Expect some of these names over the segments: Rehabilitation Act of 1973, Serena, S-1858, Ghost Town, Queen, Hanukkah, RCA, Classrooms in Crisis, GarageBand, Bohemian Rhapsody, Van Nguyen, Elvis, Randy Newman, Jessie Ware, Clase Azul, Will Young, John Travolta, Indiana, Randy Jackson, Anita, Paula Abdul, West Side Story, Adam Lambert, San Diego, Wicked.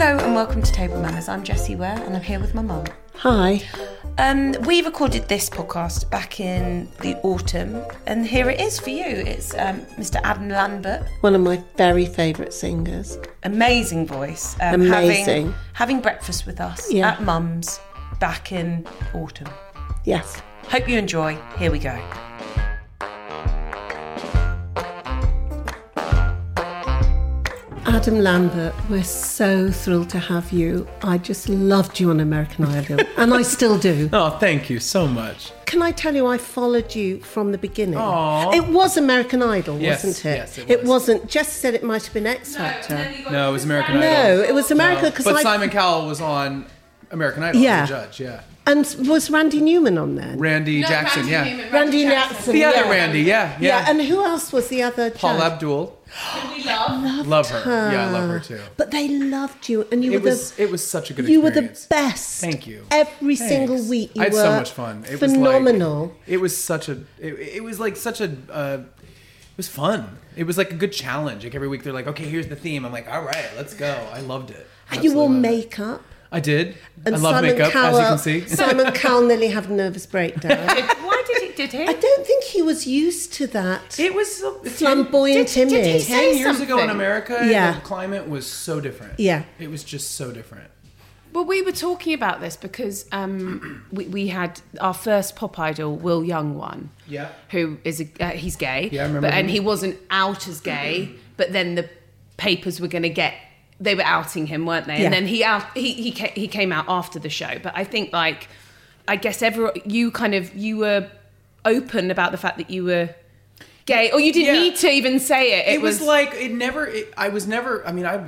Hello and welcome to Table Manners. I'm Jessie Ware and I'm here with my mum. Hi. We recorded this podcast back in the autumn and here it is for you. It's Mr. Adam Lambert. One of my very favourite singers. Amazing voice. Amazing. Having breakfast with us at Mum's back in autumn. Yes. Hope you enjoy. Here we go. Adam Lambert, we're so thrilled to have you. I just loved you on American Idol, and I still do. Oh, thank you so much. Can I tell you, I followed you from the beginning. Aww. It was American Idol, wasn't it? Yes, it was. It wasn't. Jess said it might have been X Factor. No, it was American Idol. No, it was American. No. But Simon Cowell was on American Idol as a judge, And was Randy Newman on there? Randy Jackson. The other Randy. And who else was the other judge? Paula Abdul. I love her. Yeah, I love her too. But they loved you, and it was such a good experience. You were the best. Thank you. Every single week, I had so much fun. It phenomenal. Was like, it was such a. It was like such a. It was fun. It was like a good challenge. Like every week, they're like, "Okay, here's the theme." I'm like, "All right, let's go." I loved it. And you wore makeup. I did. And I love makeup, as you can see. Simon Cowell nearly had a nervous breakdown. Why did he? I don't think he was used to that. It was flamboyant image. Did he say 10 years something? Ago in America, the climate was so different. Yeah. It was just so different. Well, we were talking about this because we had our first pop idol, Will Young one. Yeah. Who is, he's gay. Yeah, I remember him. And he wasn't out as gay, but then the papers were going to get, they were outing him, weren't they? Yeah. And then he came out after the show. But I think, like, I guess you were open about the fact that you were gay, or you didn't need to even say it. I've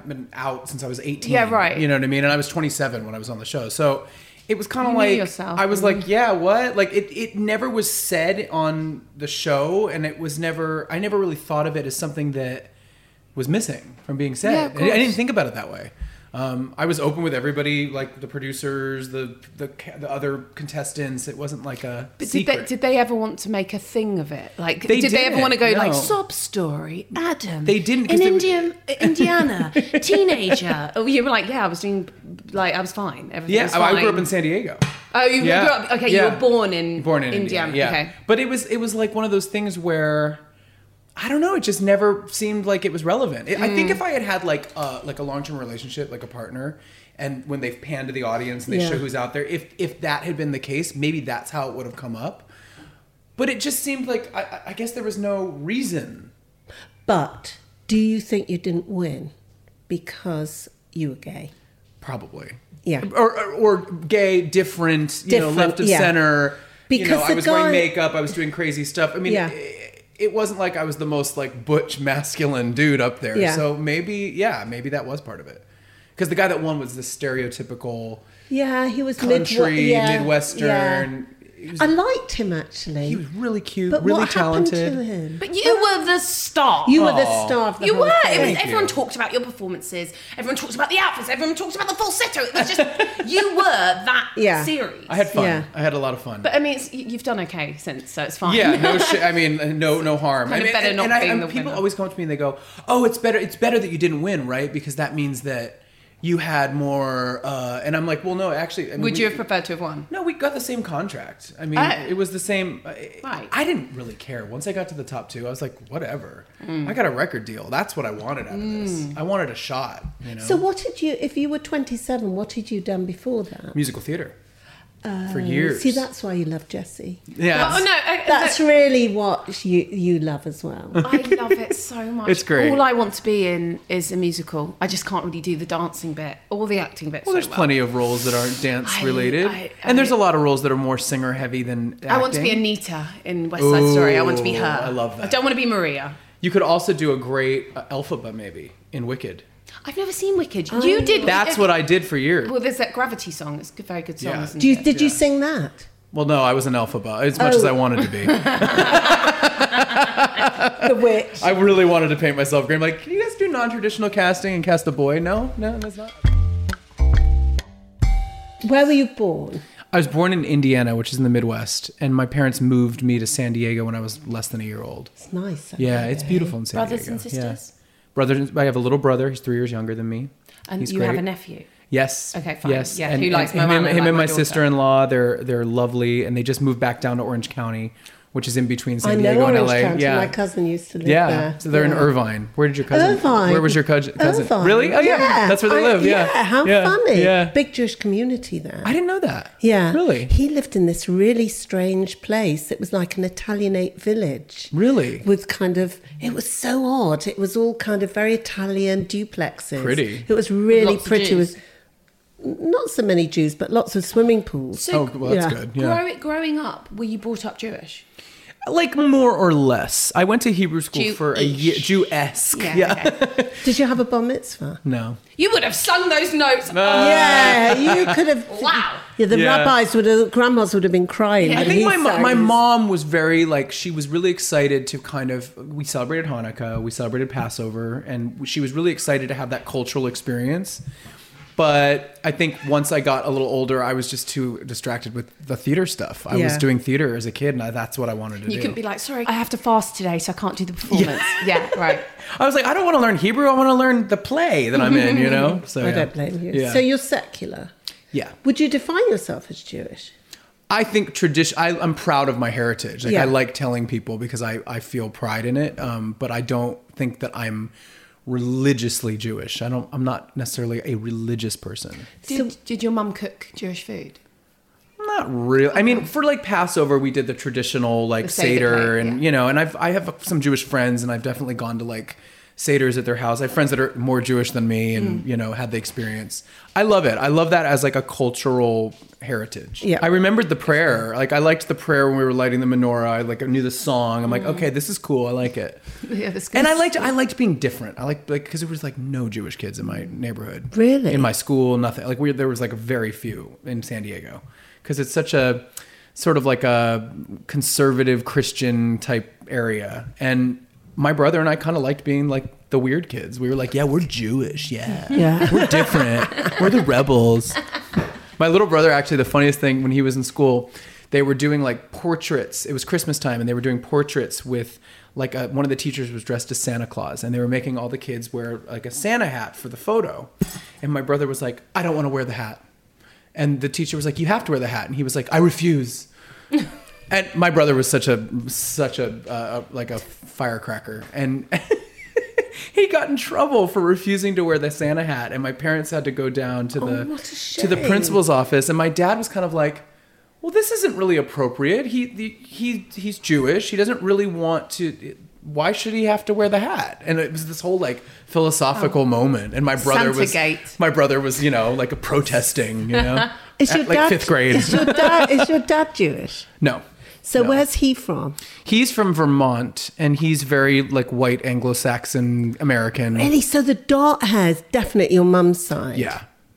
been out since I was 18. Yeah, right. You know what I mean? And I was 27 when I was on the show. So it was kind of like, I was like, yeah, what? Like it never was said on the show. And it was never, I never really thought of it as something that was missing from being said. Yeah, I didn't think about it that way. I was open with everybody, like the producers, the other contestants. It wasn't like a secret. Did they ever want to make a thing of it? Like, did they ever want to go like sob story? Adam, they didn't. Indiana, teenager. Oh, you were like, I was fine. Everything was fine. I grew up in San Diego. Oh, you grew up. Okay, you were born in Indiana. Yeah. Okay, but it was like one of those things where, I don't know. It just never seemed like it was relevant. I think if I had like a long-term relationship, like a partner, and when they've panned to the audience and they show who's out there, if that had been the case, maybe that's how it would have come up. But it just seemed like I guess there was no reason. But do you think you didn't win because you were gay? Probably. Yeah. Or gay, different. Left of center. Because I was wearing makeup. I was doing crazy stuff. I mean. Yeah. It wasn't like I was the most like butch masculine dude up there. Yeah. So maybe that was part of it. Because the guy that won was the stereotypical he was country, Midwestern. Yeah. I liked him actually. He was really cute, but really talented. What happened to him? But you were the star. You were the star of the whole thing. Everyone talked about your performances. Everyone talked about the outfits. Everyone talked about the falsetto. It was just, you were that series. I had fun. Yeah. I had a lot of fun. But I mean, you've done okay since, so it's fine. Yeah, no shit. I mean, no harm. Kind of better not being the winner. People always come up to me and they go, "Oh, it's better that you didn't win, right? Because that means that you had more, and I'm like, well, no, actually. I mean, Would you have preferred to have won? No, we got the same contract. I mean, it was the same. Right. I didn't really care. Once I got to the top two, I was like, whatever. I got a record deal. That's what I wanted out of this. I wanted a shot, you know? So what did you, if you were 27, what had you done before that? Musical theater. For years. See, that's why you love Jessie. Yeah. Well, oh, no, that's really what you love as well. I love it so much. It's great. All I want to be in is a musical. I just can't really do the dancing bit or the acting bit. Well, so there's plenty of roles that aren't dance related. And there's a lot of roles that are more singer heavy than acting. I want to be Anita in West Side Story. I want to be her. I love that. I don't want to be Maria. You could also do a great Elphaba maybe in Wicked. I've never seen Wicked. You did. That's what I did for years. Well, there's that Gravity song. It's a very good song, isn't it? Did you sing that? Well, no, I was an Elphaba as much as I wanted to be. The witch. I really wanted to paint myself green. Like, can you guys do non-traditional casting and cast a boy? No, that's not. Where were you born? I was born in Indiana, which is in the Midwest, and my parents moved me to San Diego when I was less than a year old. It's nice. Okay. Yeah, it's beautiful in San Diego. Brothers and sisters? Yeah. I have a little brother. He's 3 years younger than me. And he's great. Have a nephew? Yes. Okay, fine. Yes. Yeah, and who likes my mom? Him and my sister-in-law, they're lovely, and they just moved back down to Orange County, which is in between San Diego and L.A. County. Yeah, my cousin used to live there. So they're in Irvine. Where did your cousin? Irvine. Where was your cousin? Irvine. Really? Oh, yeah. That's where they live. Yeah. How funny. Yeah. Big Jewish community there. I didn't know that. Yeah. Really? He lived in this really strange place. It was like an Italianate village. Really? With kind of, it was so odd. It was all kind of very Italian duplexes. Pretty. It was really pretty. Not so many Jews, but lots of swimming pools. So, that's good. Yeah. Growing up, were you brought up Jewish? Like, more or less. I went to Hebrew school for a year. Jew-esque. Yeah. Okay. Did you have a bar mitzvah? No. You would have sung those notes. Yeah, you could have. Wow. Yeah, grandmas would have been crying. Yeah. I think my mom was very, like, she was really excited to kind of, we celebrated Hanukkah, we celebrated Passover, and she was really excited to have that cultural experience. But I think once I got a little older, I was just too distracted with the theater stuff. I was doing theater as a kid, and that's what I wanted to do. You can be like, sorry, I have to fast today, so I can't do the performance. Yeah, right. I was like, I don't want to learn Hebrew. I want to learn the play that I'm in, you know? So, I don't blame you. Yeah. So you're secular. Yeah. Would you define yourself as Jewish? I think I'm proud of my heritage. Like, I like telling people because I feel pride in it, but I don't think that I'm religiously Jewish. I'm not necessarily a religious person. Did your mum cook Jewish food? Not really. I mean, for like Passover, we did the traditional like Seder plate, and you know, and I have some Jewish friends, and I've definitely gone to like Seders at their house. I have friends that are more Jewish than me, and you know, had the experience. I love it. I love that as like a cultural heritage. Yeah. I remembered the prayer. Like, I liked the prayer when we were lighting the menorah. I knew the song. I'm like, okay, this is cool. I like it. Yeah, this. And I liked being different. I liked, like, because there was like no Jewish kids in my neighborhood. Really? In my school, nothing. Like, there was like very few in San Diego, because it's such a sort of like a conservative Christian type area. And my brother and I kind of liked being like the weird kids. We were like, yeah, we're Jewish. Yeah. We're different. We're the rebels. My little brother, actually, the funniest thing, when he was in school, they were doing like portraits. It was Christmas time, and they were doing portraits with like one of the teachers was dressed as Santa Claus, and they were making all the kids wear like a Santa hat for the photo. And my brother was like, I don't want to wear the hat. And the teacher was like, you have to wear the hat. And he was like, I refuse. And my brother was such a firecracker, and he got in trouble for refusing to wear the Santa hat. And my parents had to go down to the principal's office. And my dad was kind of like, "Well, this isn't really appropriate. He's Jewish. He doesn't really want to. Why should he have to wear the hat?" And it was this whole like philosophical moment. And my brother was you know, like protesting, you know, at fifth grade. Is your dad Jewish? No. So where's he from? He's from Vermont, and he's very like white Anglo-Saxon American. Really? So the dark hair is definitely your mum's side.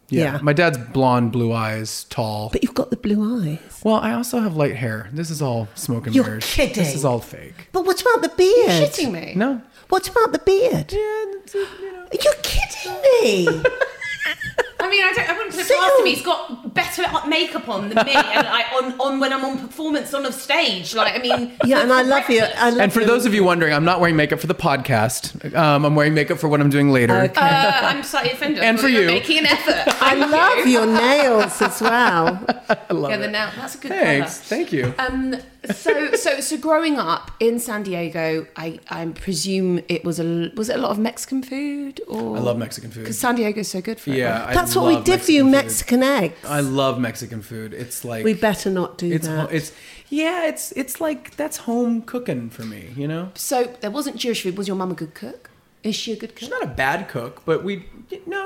Yeah. My dad's blonde, blue eyes, tall. But you've got the blue eyes. Well, I also have light hair. This is all smoke and mirrors. You're kidding. This is all fake. But what about the beard? You're shitting me. No. What about the beard? Yeah. You know. You're kidding me. I mean, I wouldn't put it past him. He's got better makeup on than me, and on when I'm on performance on a stage. Like, I mean, yeah, and I love you. And for those of you wondering, I'm not wearing makeup for the podcast. I'm wearing makeup for what I'm doing later. Okay. I'm slightly offended. And for you, making an effort. I love your nails as well. I love it. That's a good color. Thanks. Thank you. So growing up in San Diego, I presume it was it a lot of Mexican food? Or I love Mexican food because San Diego's so good for it. Yeah, that's what we did for you, Mexican eggs. I love Mexican food. It's like we better not do that. It's like that's home cooking for me, you know. So there wasn't Jewish food. Was your mum a good cook? Is she a good cook? She's not a bad cook, but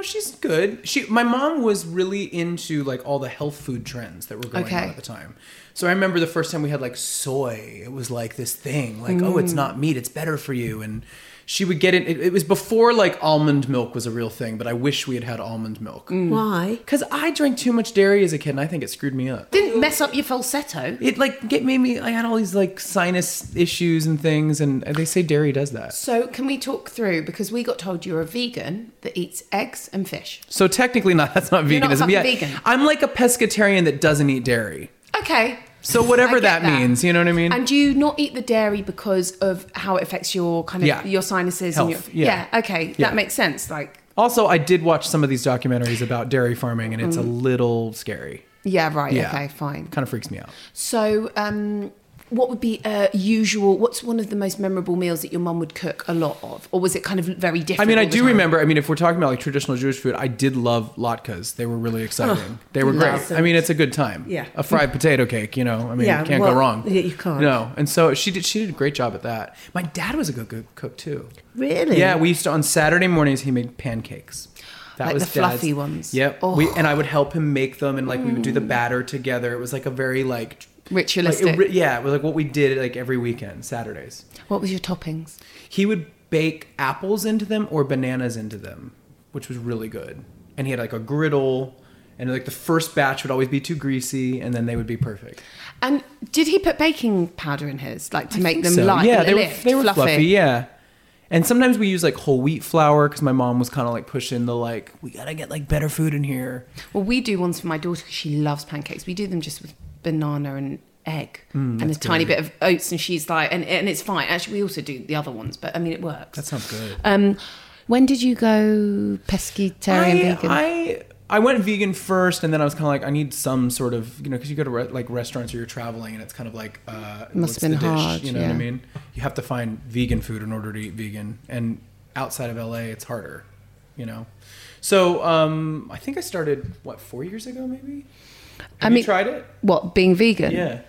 she's good. My mom was really into like all the health food trends that were going on at the time. So I remember the first time we had like soy, it was like this thing, like, oh, it's not meat, it's better for you. And she would get it. It was before like almond milk was a real thing, but I wish we had had almond milk. Mm. Why? Because I drank too much dairy as a kid and I think it screwed me up. Didn't mess up your falsetto. It like made me, I had all these like sinus issues and things, and they say dairy does that. So can we talk through, because we got told you're a vegan that eats eggs and fish. So technically that's not veganism. You're not vegan. I'm like a pescatarian that doesn't eat dairy. Okay. So whatever that means, you know what I mean? And do you not eat the dairy because of how it affects your kind of your sinuses? Health, and your, that makes sense. Like, also, I did watch some of these documentaries about dairy farming, and it's a little scary. Yeah, right. Yeah. Okay, fine. Kind of freaks me out. So what would be what's one of the most memorable meals that your mum would cook a lot of? Or was it kind of very different? I mean, I do remember, if we're talking about like traditional Jewish food, I did love latkes. They were really exciting. They were great. Awesome. I mean, it's a good time. Yeah. A fried potato cake, you know, I mean, you can't go wrong. Yeah, you can't. No. And so she did a great job at that. My dad was a good cook too. Really? Yeah. We used to, on Saturday mornings, he made pancakes. That was the fluffy ones. Yep. Oh. And I would help him make them, and like we would do the batter together. It was like a very like... ritualistic. Like, it was like what we did like every weekend, Saturdays. What was your toppings? He would bake apples into them or bananas into them, which was really good. And he had like a griddle, and like the first batch would always be too greasy, and then they would be perfect. And did he put baking powder in his, like to make them light? Yeah, they were fluffy. Yeah. And sometimes we use like whole wheat flour because my mom was kind of like pushing the like, we got to get like better food in here. Well, we do ones for my daughter because she loves pancakes. We do them just with banana and egg and a tiny bit of oats, and she's like, and it's fine. Actually, we also do the other ones, but I mean, it works. That sounds good. When did you go pescatarian vegan? I went vegan first, and then I was kind of like, I need some sort of, you know, because you go to like restaurants or you're traveling, and it's kind of like, must have been hard, you know what I mean? You have to find vegan food in order to eat vegan, and outside of LA, it's harder, you know. So I think I started 4 years ago, maybe. Have you tried it? What, being vegan? Yeah.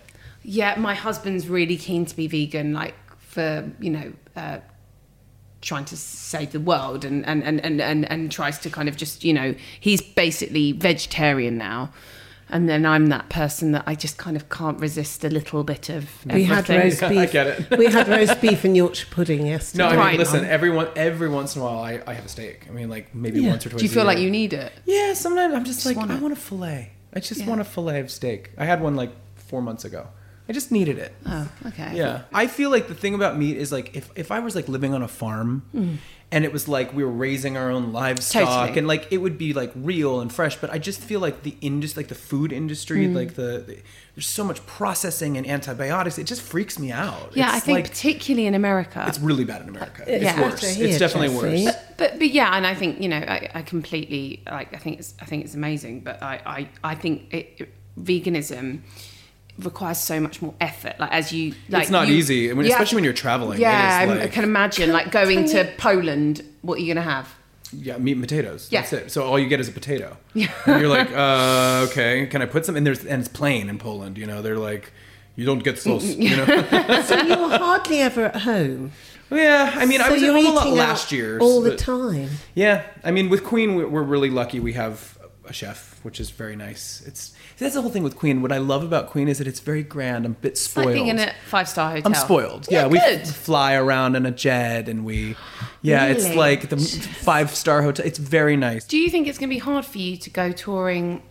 Yeah, my husband's really keen to be vegan, like for, you know, trying to save the world and tries to kind of just, you know, he's basically vegetarian now. And then I'm that person that I just kind of can't resist a little bit of everything. We had roast beef. I get it. We had roast beef and Yorkshire pudding yesterday. No, I mean, listen, every once in a while I have a steak. I mean, like maybe once or twice a year. Do you feel like you need it? Yeah, sometimes I'm just like, I want a fillet. I just want a fillet of steak. I had one like 4 months ago. I just needed it. Oh, okay. Yeah. I feel like the thing about meat is like if I was like living on a farm and it was like we were raising our own livestock and like it would be like real and fresh, but I just feel like the food industry, like the there's so much processing and antibiotics. It just freaks me out. Yeah, I think like, particularly in America. It's really bad in America. It's worse. It's definitely worse. But yeah, and I think, you know, I completely like I think it's amazing, but I think veganism requires so much more effort. Like as you, like it's not easy, especially when you're traveling. Yeah, it is like, I can imagine. Like going to Poland, what are you going to have? Yeah, meat and potatoes. Yeah. That's it. So all you get is a potato. Yeah, and you're like, okay, can I put some in there? And it's plain in Poland. You know, they're like, you don't get sauce. You know, so you're hardly ever at home. Yeah, I mean, I was at home a lot last year. All the time. Yeah, I mean, with Queen, we're really lucky. We have a chef, which is very nice. That's the whole thing with Queen. What I love about Queen is that it's very grand. I'm a bit spoiled. It's like being in a 5-star hotel. I'm spoiled. Yeah, we fly around in a jet, and really? It's like the 5-star hotel. It's very nice. Do you think it's going to be hard for you to go touring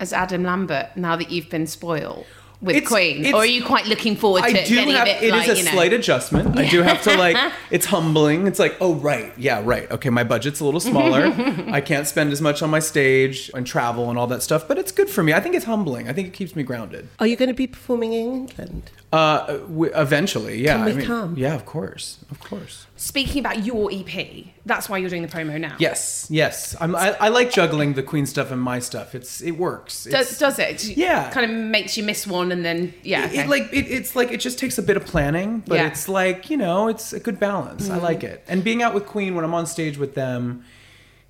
as Adam Lambert now that you've been spoiled? with Queen? Or are you quite looking forward to any of it? It is a slight adjustment. I do have to, it's humbling. It's like, oh, right. Yeah, right. Okay, my budget's a little smaller. I can't spend as much on my stage and travel and all that stuff. But it's good for me. I think it's humbling. I think it keeps me grounded. Are you going to be performing in England? Eventually, yeah. Can we come? Yeah, of course. Speaking about your EP, that's why you're doing the promo now. Yes. I like juggling the Queen stuff and my stuff. It works. Does it? Yeah. Kind of makes you miss one and then, yeah. It just takes a bit of planning, but it's it's a good balance. Mm-hmm. I like it. And being out with Queen, when I'm on stage with them,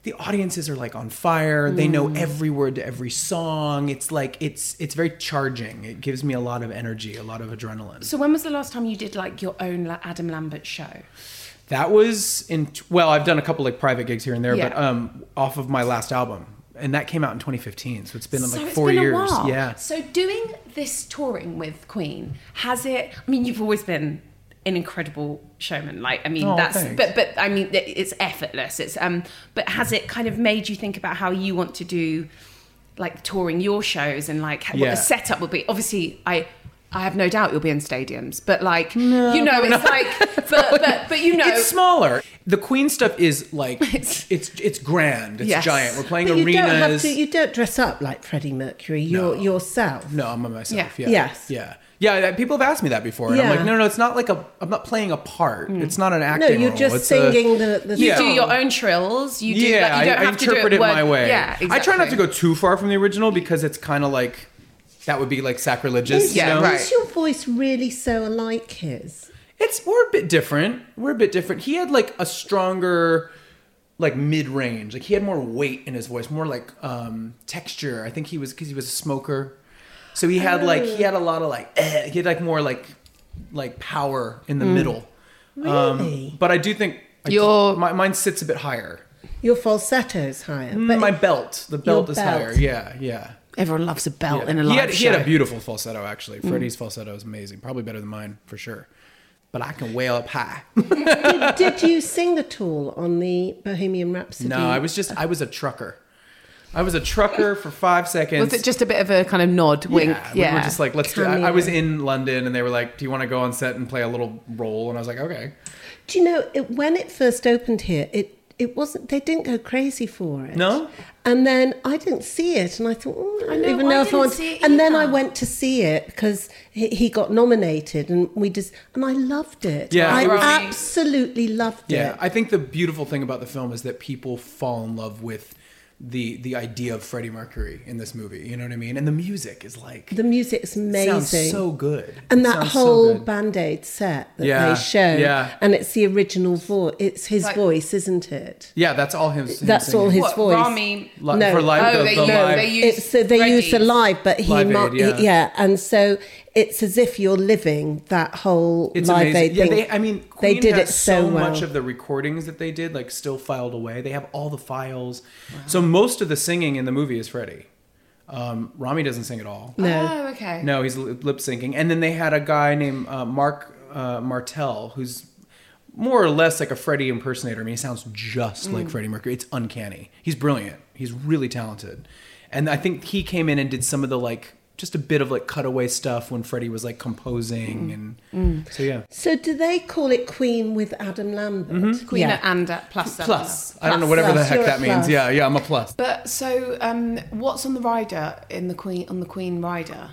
the audiences are on fire. They know every word to every song. It's very charging. It gives me a lot of energy, a lot of adrenaline. So when was the last time you did your own Adam Lambert show? That was I've done a couple private gigs here and there, but off of my last album, and that came out in 2015. So it's been 4 years. A while. Yeah. So doing this touring with Queen, you've always been an incredible showman. Thanks. But it's effortless. It's but has it kind of made you think about how you want to do touring your shows and what the setup will be? Obviously, I have no doubt you'll be in stadiums, but it's smaller. The Queen stuff is it's grand. It's giant. We're playing arenas. You don't dress up like Freddie Mercury. You're yourself. No, I'm myself. Yeah. Yes. Yeah. Yeah, people have asked me that before. And I'm like, no, it's not I'm not playing a part. Mm. It's not an acting role. No, you're just singing the song. You do your own trills. You do, you don't have to do it. I interpret it my way. Yeah, exactly. I try not to go too far from the original because it's kind of that would be sacrilegious. Is your voice really so like his? We're a bit different. He had a stronger... mid-range. He had more weight in his voice, more texture. I think because he was a smoker. So he had he had a lot of he had more power in the middle. Really? But I do think mine sits a bit higher. Your falsetto's higher. But the belt is higher. Yeah, yeah. Everyone loves a belt in a live show. He had a beautiful falsetto actually. Freddie's falsetto is amazing. Probably better than mine for sure. But I can wail up high. Did you sing at all on the Bohemian Rhapsody? No, I was a trucker. I was a trucker for 5 seconds. Was it just a bit of a kind of nod, wink? Yeah. We were just let's do it. I was in London and they were do you want to go on set and play a little role? And I was okay. Do you know, when it first opened here, it wasn't, they didn't go crazy for it. No? And then I didn't see it and I thought, and then I went to see it because he got nominated and and I loved it. Yeah, I absolutely loved it. Yeah, I think the beautiful thing about the film is that people fall in love with the idea of Freddie Mercury in this movie, you know what I mean? And the music is the music is amazing. It sounds so good. And that whole Band-Aid set that they showed, and it's the original voice. It's his voice, isn't it? Yeah, that's all him. That's all his voice. Rami, no, for live. Oh, they use the live, but he might. Yeah, and so it's as if you're living that whole Live Aid thing. Queen they did it so well. Much of the recordings that they did, still filed away. They have all the files. Wow. So most of the singing in the movie is Freddie. Rami doesn't sing at all. No. Oh, okay. No, he's lip syncing. And then they had a guy named Mark Martel, who's more or less a Freddie impersonator. He sounds just like Freddie Mercury. It's uncanny. He's brilliant. He's really talented. And I think he came in and did some of the just a bit of cutaway stuff when Freddie was composing and so yeah. So do they call it Queen with Adam Lambert? Mm-hmm. Queen and plus. I don't know whatever the heck that means. Yeah, I'm a plus. But so what's on the rider on the Queen rider?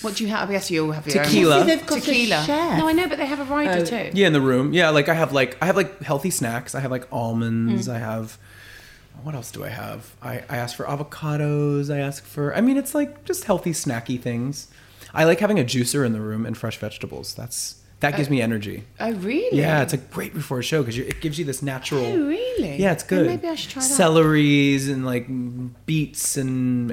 What do you have? I guess you all have your tequila. Own. They've got tequila. No, I know, but they have a rider too. Yeah, in the room. Yeah, I have healthy snacks. I have almonds. I have. What else do I have? I ask for avocados. I ask for... it's just healthy, snacky things. I like having a juicer in the room and fresh vegetables. That gives me energy. Oh, really? Yeah, it's great before a show because it gives you this natural... Oh, really? Yeah, it's good. Well, maybe I should try that. Celeries and beets and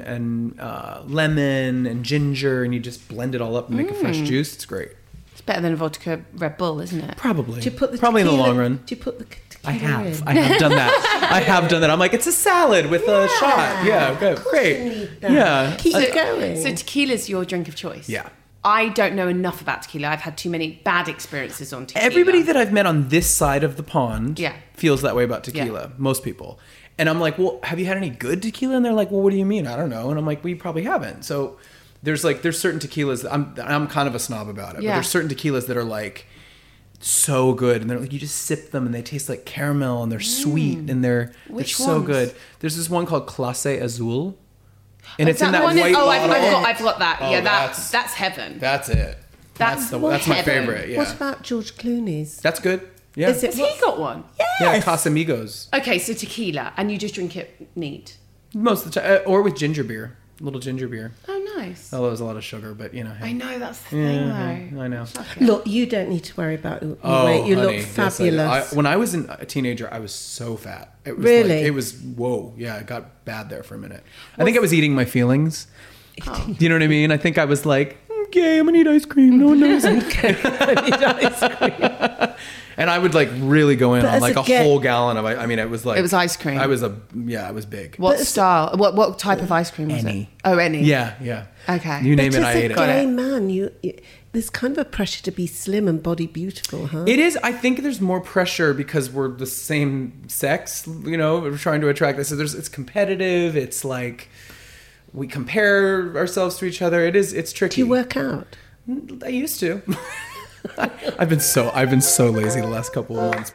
lemon and ginger and you just blend it all up and make a fresh juice. It's great. It's better than a vodka Red Bull, isn't it? Probably. Probably in the long run. Do you put the... I have done that. I'm it's a salad with a shot. Yeah, okay, great. You need that. Yeah. Keep it going. So tequila's your drink of choice. Yeah. I don't know enough about tequila. I've had too many bad experiences on tequila. Everybody that I've met on this side of the pond feels that way about tequila. Yeah. Most people. And I'm well, have you had any good tequila? And they're well, what do you mean? I don't know. And I'm we probably haven't. So There's certain tequilas. I'm kind of a snob about it, yeah. But there's certain tequilas that are like so good, and they're like, you just sip them and they taste like caramel and they're sweet and they're so good. There's this one called Clase Azul, and it's in that white bottle. I've got that. Oh, yeah, that's heaven. That's it. That's my favorite. Yeah. What about George Clooney's? That's good. Yeah. Has he got one? Yes. Yeah, Casamigos. Okay, so tequila, and you just drink it neat. Most of the time, or with ginger beer, little ginger beer. Oh, nice. Although there's a lot of sugar, but you know. Hey. I know, that's the thing, though. I know. Okay. Look, you don't need to worry about your weight. You honey, look fabulous. Yes, when I was a teenager, I was so fat. It was really? Like, it was, whoa. Yeah, it got bad there for a minute. I think I was eating my feelings. Oh. You know what I mean? I think I was like, okay, I'm going to eat ice cream. No one knows. Okay, I need ice cream. And I would like really go in on like a whole gallon of. I mean, it was like it was ice cream. I was big. What style? What type of ice cream was it? Oh, any. Yeah, yeah. Okay. You name it, I ate it. But as a gay man, there's kind of a pressure to be slim and body beautiful, huh? It is. I think there's more pressure because we're the same sex. You know, we're trying to attract this. So it's competitive. It's like we compare ourselves to each other. It's tricky. Do you work out? I used to. I've been so lazy the last couple of months.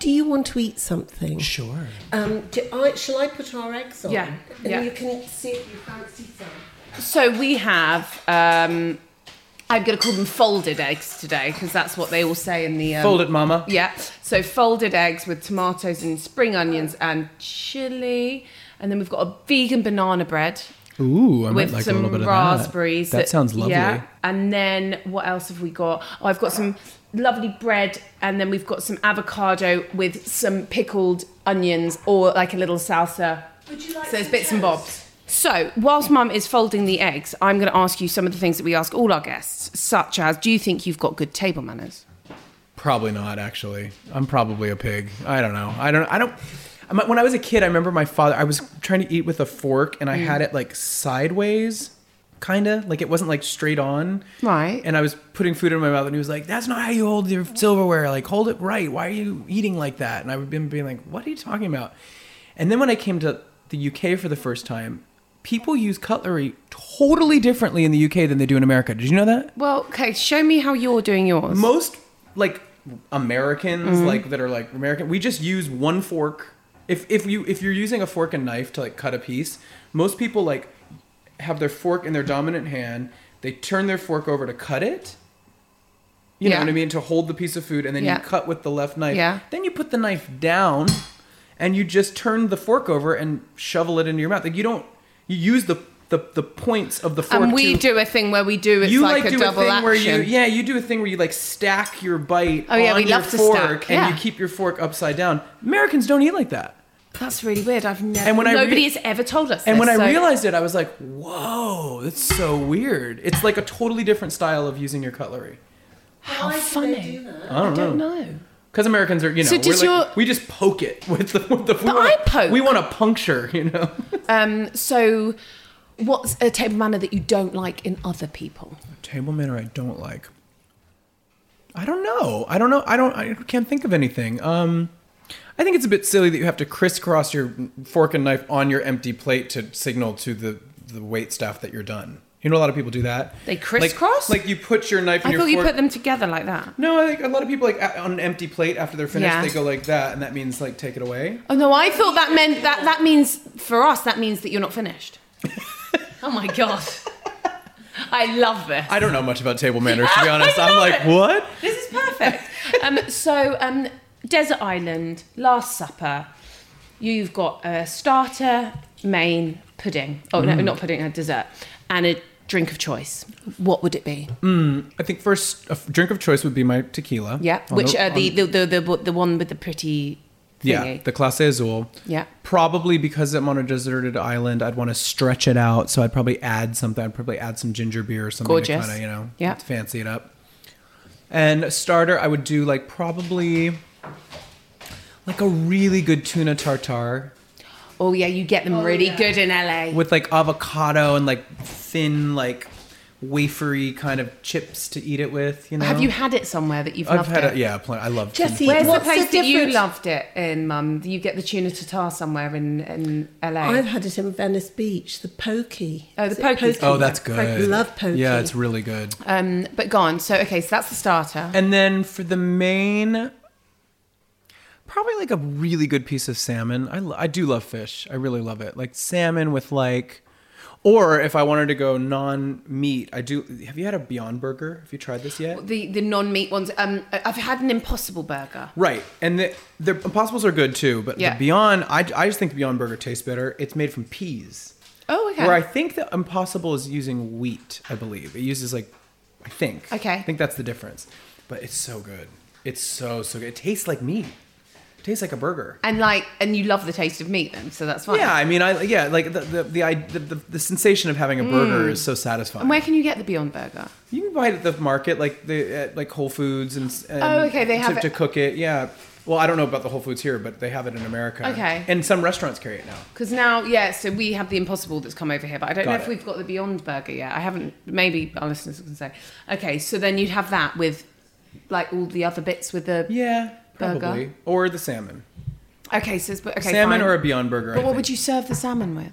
Do you want to eat something? Sure. Shall I put our eggs on? Yeah. And you can see if you fancy some. So we have, I'm going to call them folded eggs today because that's what they all say in the... folded mama. Yeah. So folded eggs with tomatoes and spring onions and chilli. And then we've got a vegan banana bread. Ooh, I might like a little bit of raspberries. That sounds lovely. Yeah. And then what else have we got? Oh, I've got some lovely bread, and then we've got some avocado with some pickled onions or like a little salsa. Would you like so there's bits and bobs. So whilst Mum is folding the eggs, I'm going to ask you some of the things that we ask all our guests, such as, do you think you've got good table manners? Probably not, actually. I'm probably a pig. I don't know. When I was a kid, I remember my father, I was trying to eat with a fork and I had it like sideways, kind of. Like it wasn't like straight on. Right. And I was putting food in my mouth and he was like, that's not how you hold your silverware. Like hold it right. Why are you eating like that? And I would be being like, what are you talking about? And then when I came to the UK for the first time, people use cutlery totally differently in the UK than they do in America. Did you know that? Well, okay. Show me how you're doing yours. Most like Americans like that are like American. We just use one fork. If you're using a fork and knife to like cut a piece, most people like have their fork in their dominant hand. They turn their fork over to cut it. You know what I mean? To hold the piece of food, and then you cut with the left knife. Yeah. Then you put the knife down, and you just turn the fork over and shovel it into your mouth. Like you use the points of the fork. And we do a thing where we do it's like a double action. You do a thing where you like stack your bite on your fork, and you keep your fork upside down. Americans don't eat like that. That's really weird. Nobody has ever told us. And I realized it, I was like, "Whoa, that's so weird." It's like a totally different style of using your cutlery. How funny! Do that? I don't know. Because Americans are, so we just poke it with the. We want to puncture, you know. So, what's a table manner that you don't like in other people? A table manner I don't like. I don't know. I can't think of anything. I think it's a bit silly that you have to crisscross your fork and knife on your empty plate to signal to the waitstaff that you're done. You know, a lot of people do that. They crisscross? Like you put your knife and your fork... I thought you put them together like that. No, I think a lot of people, like, on an empty plate after they're finished, they go like that, and that means, like, take it away. Oh, no, I thought that meant... That means, for us, that means that you're not finished. Oh my God. I love this. I don't know much about Table Manners, to be honest. I'm like, what? This is perfect. So, Desert Island, Last Supper. You've got a starter, main, pudding. Oh, no, not pudding, a dessert. And a drink of choice. What would it be? I think first, a drink of choice would be my tequila. Yeah, which the one with the pretty... thingy. Yeah, the Clase Azul. Yeah. Probably because I'm on a deserted island, I'd want to stretch it out. So I'd probably add something. I'd probably add some ginger beer or something. Gorgeous. To kind of, to fancy it up. And a starter, I would do probably a really good tuna tartare. Oh, yeah. You get them good in LA. With avocado and thin wafery kind of chips to eat it with, Have you had it somewhere that you've loved? I love it. Jessie, where's the place that you loved it in, Mum? You get the tuna tartare somewhere in LA. I've had it in Venice Beach, the pokey. Oh, the pokey. Oh, that's good. I love pokey. Yeah, it's really good. But go on. So, okay, so that's the starter. And then for the main, probably a really good piece of salmon. I do love fish. I really love it. Salmon with Or if I wanted to go non-meat, I do. Have you had a Beyond Burger? Have you tried this yet? The non-meat ones. I've had an Impossible Burger. Right, and the Impossibles are good too. But the Beyond, I just think the Beyond Burger tastes better. It's made from peas. Oh, okay. Where I think the Impossible is using wheat. I believe it uses I think. Okay. I think that's the difference. But it's so good. It's so good. It tastes like meat. Tastes like a burger, and you love the taste of meat, then, so that's fine. Yeah, I mean, the sensation of having a burger is so satisfying. And where can you get the Beyond Burger? You can buy it at the market, at Whole Foods, and they have to cook it. Yeah, well, I don't know about the Whole Foods here, but they have it in America. Okay, and some restaurants carry it now. Because now, so we have the Impossible that's come over here, but I don't know if we've got the Beyond Burger yet. I haven't. Maybe our listeners can say. Okay, so then you'd have that with, all the other bits with the burger. Probably. Or the salmon. Okay, so it's salmon fine. Or a Beyond Burger. But what would you serve the salmon with?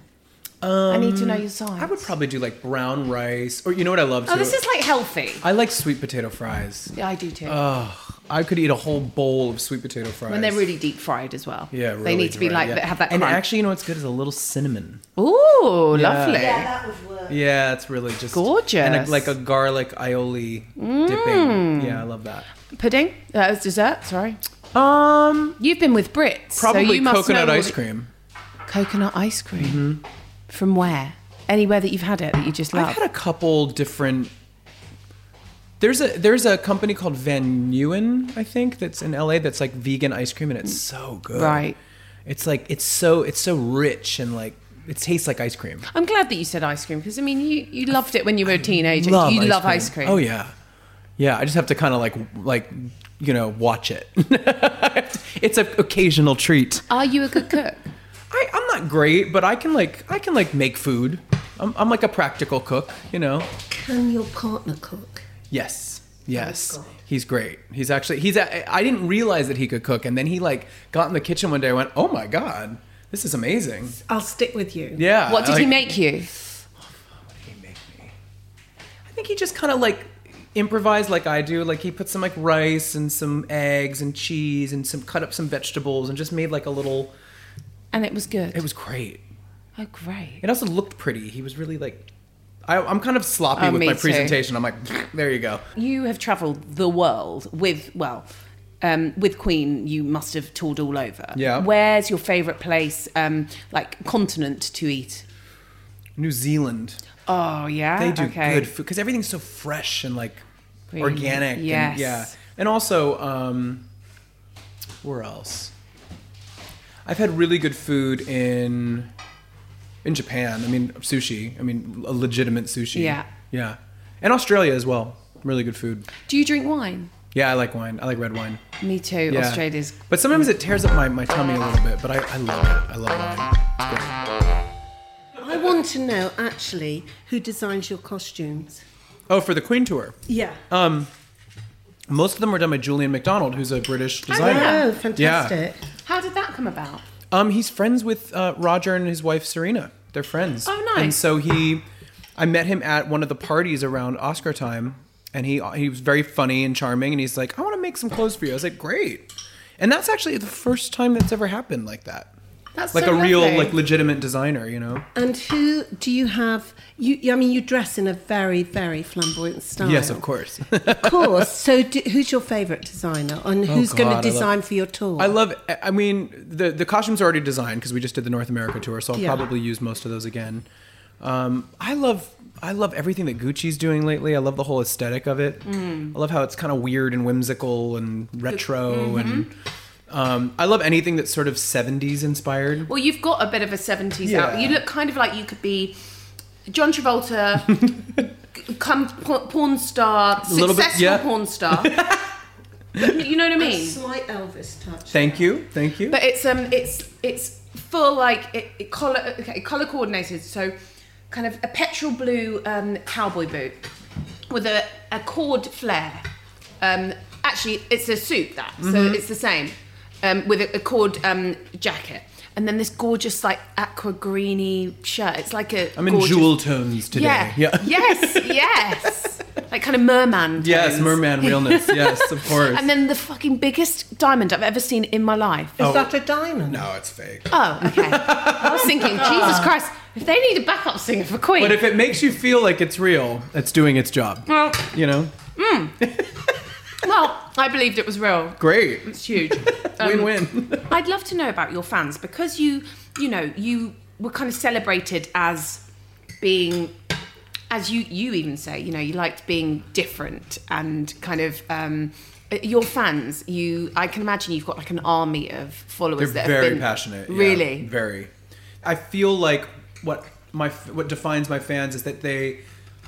I need to know your size. I would probably do brown rice, or you know what I love too? Oh, this is healthy. I like sweet potato fries. Yeah, I do too. Oh, I could eat a whole bowl of sweet potato fries. When they're really deep fried as well. Yeah, really. They need to be have that crunch. And actually, what's good is a little cinnamon. Ooh, lovely. Yeah, that would work. Yeah, it's really just gorgeous. And a garlic aioli dipping. Yeah, I love that. Pudding? That was dessert, sorry. You've been with Brits, probably so you must coconut ice cream. Coconut ice cream. Mm-hmm. From where? Anywhere that you've had it that you just love? I've had a couple different. There's a company called Van Nguyen, I think, that's in LA. That's vegan ice cream, and it's so good. Right. It's it's so rich and it tastes like ice cream. I'm glad that you said ice cream because I mean you loved it when you were a teenager. You love ice cream. Oh yeah. Yeah, I just have to kind of watch it. It's an occasional treat. Are you a good cook? I'm not great, but I can make food. I'm a practical cook, Can your partner cook? Yes. Oh, he's great. He's actually I didn't realize that he could cook, and then he got in the kitchen one day and went, "Oh my God, this is amazing. I'll stick with you." Yeah. What did he make you? What did he make me? I think he just kind of improvised like I do. He put some rice and some eggs and cheese and some cut up some vegetables and just made a little. And it was good. It was great. Oh, great! It also looked pretty. He was really I'm kind of sloppy with my presentation. Too. I'm there you go. You have traveled the world with Queen. You must have toured all over. Yeah. Where's your favorite place? Continent to eat? New Zealand. Oh yeah. They do good food because everything's so fresh and organic. Yes. And also, where else? I've had really good food in Japan. I mean, sushi. I mean, a legitimate sushi. Yeah. Yeah. And Australia as well. Really good food. Do you drink wine? Yeah, I like wine. I like red wine. Me too. Yeah. Australia's. But sometimes it tears up my tummy a little bit. But I love it. I love wine. It's great. I want to know actually who designs your costumes. Oh, for the Queen tour. Yeah. Most of them were done by Julian McDonald, who's a British designer. Oh, fantastic. Yeah. How did that come about? He's friends with Roger and his wife, Serena. They're friends. Oh, nice. And so I met him at one of the parties around Oscar time, and he was very funny and charming, and he's like, "I want to make some clothes for you." I was like, "Great." And that's actually the first time that's ever happened like that. That's like so a lovely. Real, like, legitimate designer, you know. And who do you have? You, I mean, you dress in a very, very flamboyant style. Yes, of course. Of course. So, who's your favorite designer, and who's going to design for your tour? I mean, the costumes are already designed because we just did the North America tour, so I'll probably use most of those again. I love everything that Gucci's doing lately. I love the whole aesthetic of it. I love how it's kind of weird and whimsical and retro and. I love anything that's sort of 70s inspired. Well, you've got a bit of a 70s out. You look kind of like you could be John Travolta, porn star, successful porn star. You know what I mean? A slight Elvis touch. Thank you. But it's full, like it color coordinated. So kind of a petrol blue cowboy boot with a cord flare. Actually, it's a suit that, so it's the same. With a cord jacket, and then this gorgeous like aqua greeny shirt. It's like a. I'm in jewel tones today. Yeah. Yes. Like kind of merman tones. Yes, merman realness. Yes, of course. And then the fucking biggest diamond I've ever seen in my life. Is that a diamond? No, it's fake. Oh, okay. I was thinking, Jesus Christ, if they need a backup singer for Queen. But if it makes you feel like it's real, it's doing its job. Well, you know. Well, I believed it was real. Great. It's huge. Win-win. I'd love to know about your fans, because you were kind of celebrated as being, as you even say, you know, you liked being different and kind of your fans. I can imagine you've got like an army of followers. They're very passionate. Really, yeah, very. I feel like what defines my fans is that they.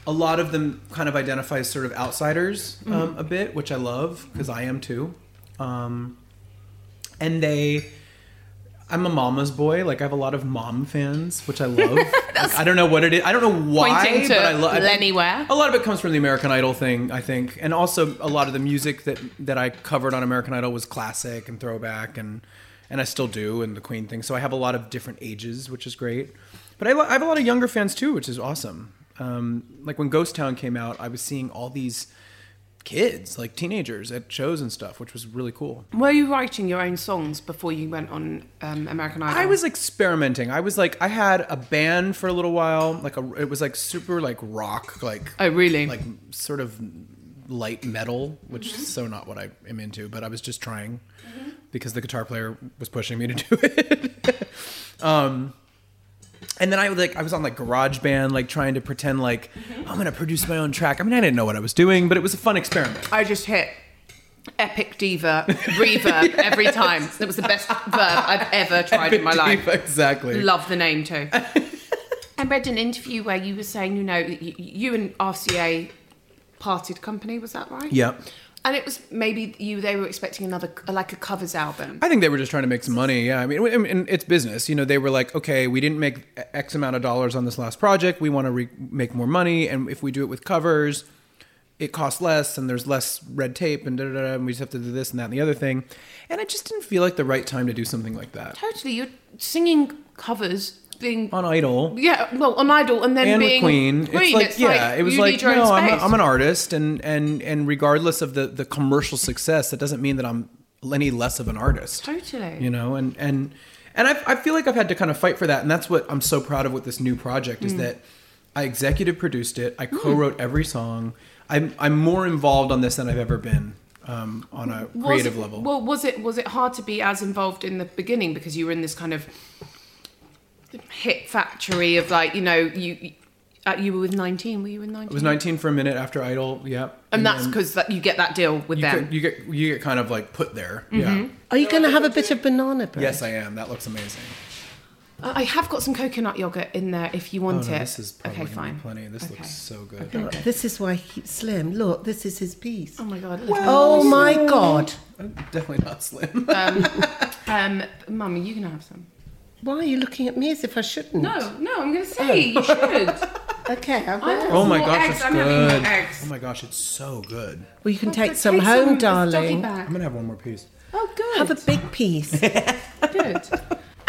A lot of them kind of identify as sort of outsiders a bit, which I love, because I am too. And I'm a mama's boy. Like, I have a lot of mom fans, which I love. Like, I don't know what it is. I don't know why, pointing to but I love Lenny Ware. A lot of it comes from the American Idol thing, I think. And also a lot of the music that I covered on American Idol was classic and throwback, and I still do, and the Queen thing. So I have a lot of different ages, which is great. But I have a lot of younger fans too, which is awesome. Like when Ghost Town came out, I was seeing all these kids, like teenagers, at shows and stuff, which was really cool. Were you writing your own songs before you went on American Idol? I was experimenting. I was like, I had a band for a little while. It was like super like rock, like oh really, like sort of light metal, which is so not what I am into. But I was just trying because the guitar player was pushing me to do it. And then I was on like GarageBand, like trying to pretend like I'm going to produce my own track. I mean, I didn't know what I was doing, but it was a fun experiment. I just hit epic diva reverb every time. That was the best verb I've ever tried in my life. Exactly. Love the name too. I read an interview where you were saying, you know, you and RCA parted company. Was that right? Yeah. And it was maybe they were expecting another, like a covers album. I think they were just trying to make some money. Yeah, I mean, and it's business. You know, they were like, okay, we didn't make X amount of dollars on this last project. We want to make more money. And if we do it with covers, it costs less and there's less red tape and da-da-da. And we just have to do this and that and the other thing. And it just didn't feel like the right time to do something like that. Totally. You're singing covers. Being on Idol. Yeah, well, on Idol and then being Queen. It's like, it was like, no, I'm an artist and regardless of the commercial success, that doesn't mean that I'm any less of an artist. Totally. You know, and I feel like I've had to kind of fight for that, and that's what I'm so proud of with this new project is that I executive produced it, I co-wrote every song. I'm more involved on this than I've ever been. On a creative level. Well, was it hard to be as involved in the beginning because you were in this kind of hit factory of like, you know, you were with 19, were you in 19? I was 19 for a minute after Idol, yeah. And that's because you get that deal with them. You get kind of like put there, yeah. Are you going to have a bit of banana bread? Yes, I am. That looks amazing. I have got some coconut yogurt in there if you want it. This is probably plenty. This looks so good. Okay. This is why he's slim. Look, this is his piece. Oh my God. Oh my God. I'm definitely not slim. Mum, are you going to have some? Why are you looking at me as if I shouldn't? No, I'm going to say you should. Okay, I'll go. Oh my gosh, it's good. Oh my gosh, it's so good. Well, you can take some home, darling. I'm going to have one more piece. Oh, good. Have a big piece. Good.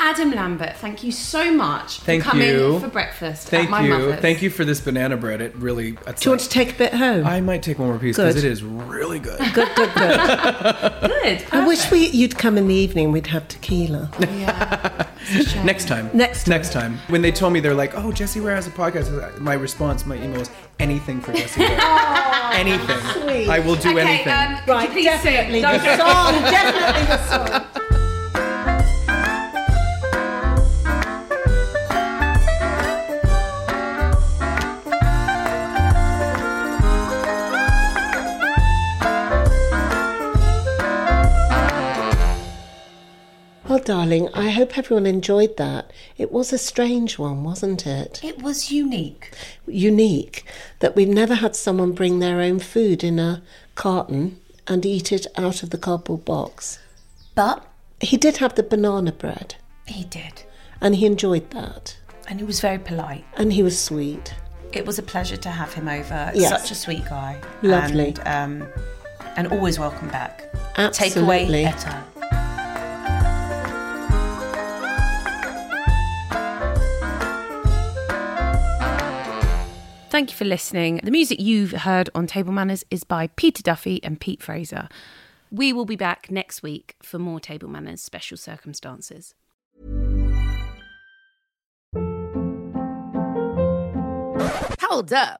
Adam Lambert, thank you so much for coming for breakfast at my mother's. Thank you for this banana bread. It really... Do you want to take a bit home? I might take one more piece because it is really good. Good. Perfect. I wish you'd come in the evening. We'd have tequila. Yeah. Next time. When they told me, they're like, oh, Jessie Ware has a podcast. My response, my email was, anything for Jessie Ware. Anything. Sweet. I will do anything. Right, please definitely the song. Definitely the song. Darling, I hope everyone enjoyed that. It was a strange one, wasn't it? It was unique. Unique, that we've never had someone bring their own food in a carton and eat it out of the cardboard box. But he did have the banana bread. He did. And he enjoyed that. And he was very polite. And he was sweet. It was a pleasure to have him over. Yes. Such a sweet guy. Lovely. And always welcome back. Absolutely. Take away better. Thank you for listening. The music you've heard on Table Manners is by Peter Duffy and Pete Fraser. We will be back next week for more Table Manners Special Circumstances. Hold up.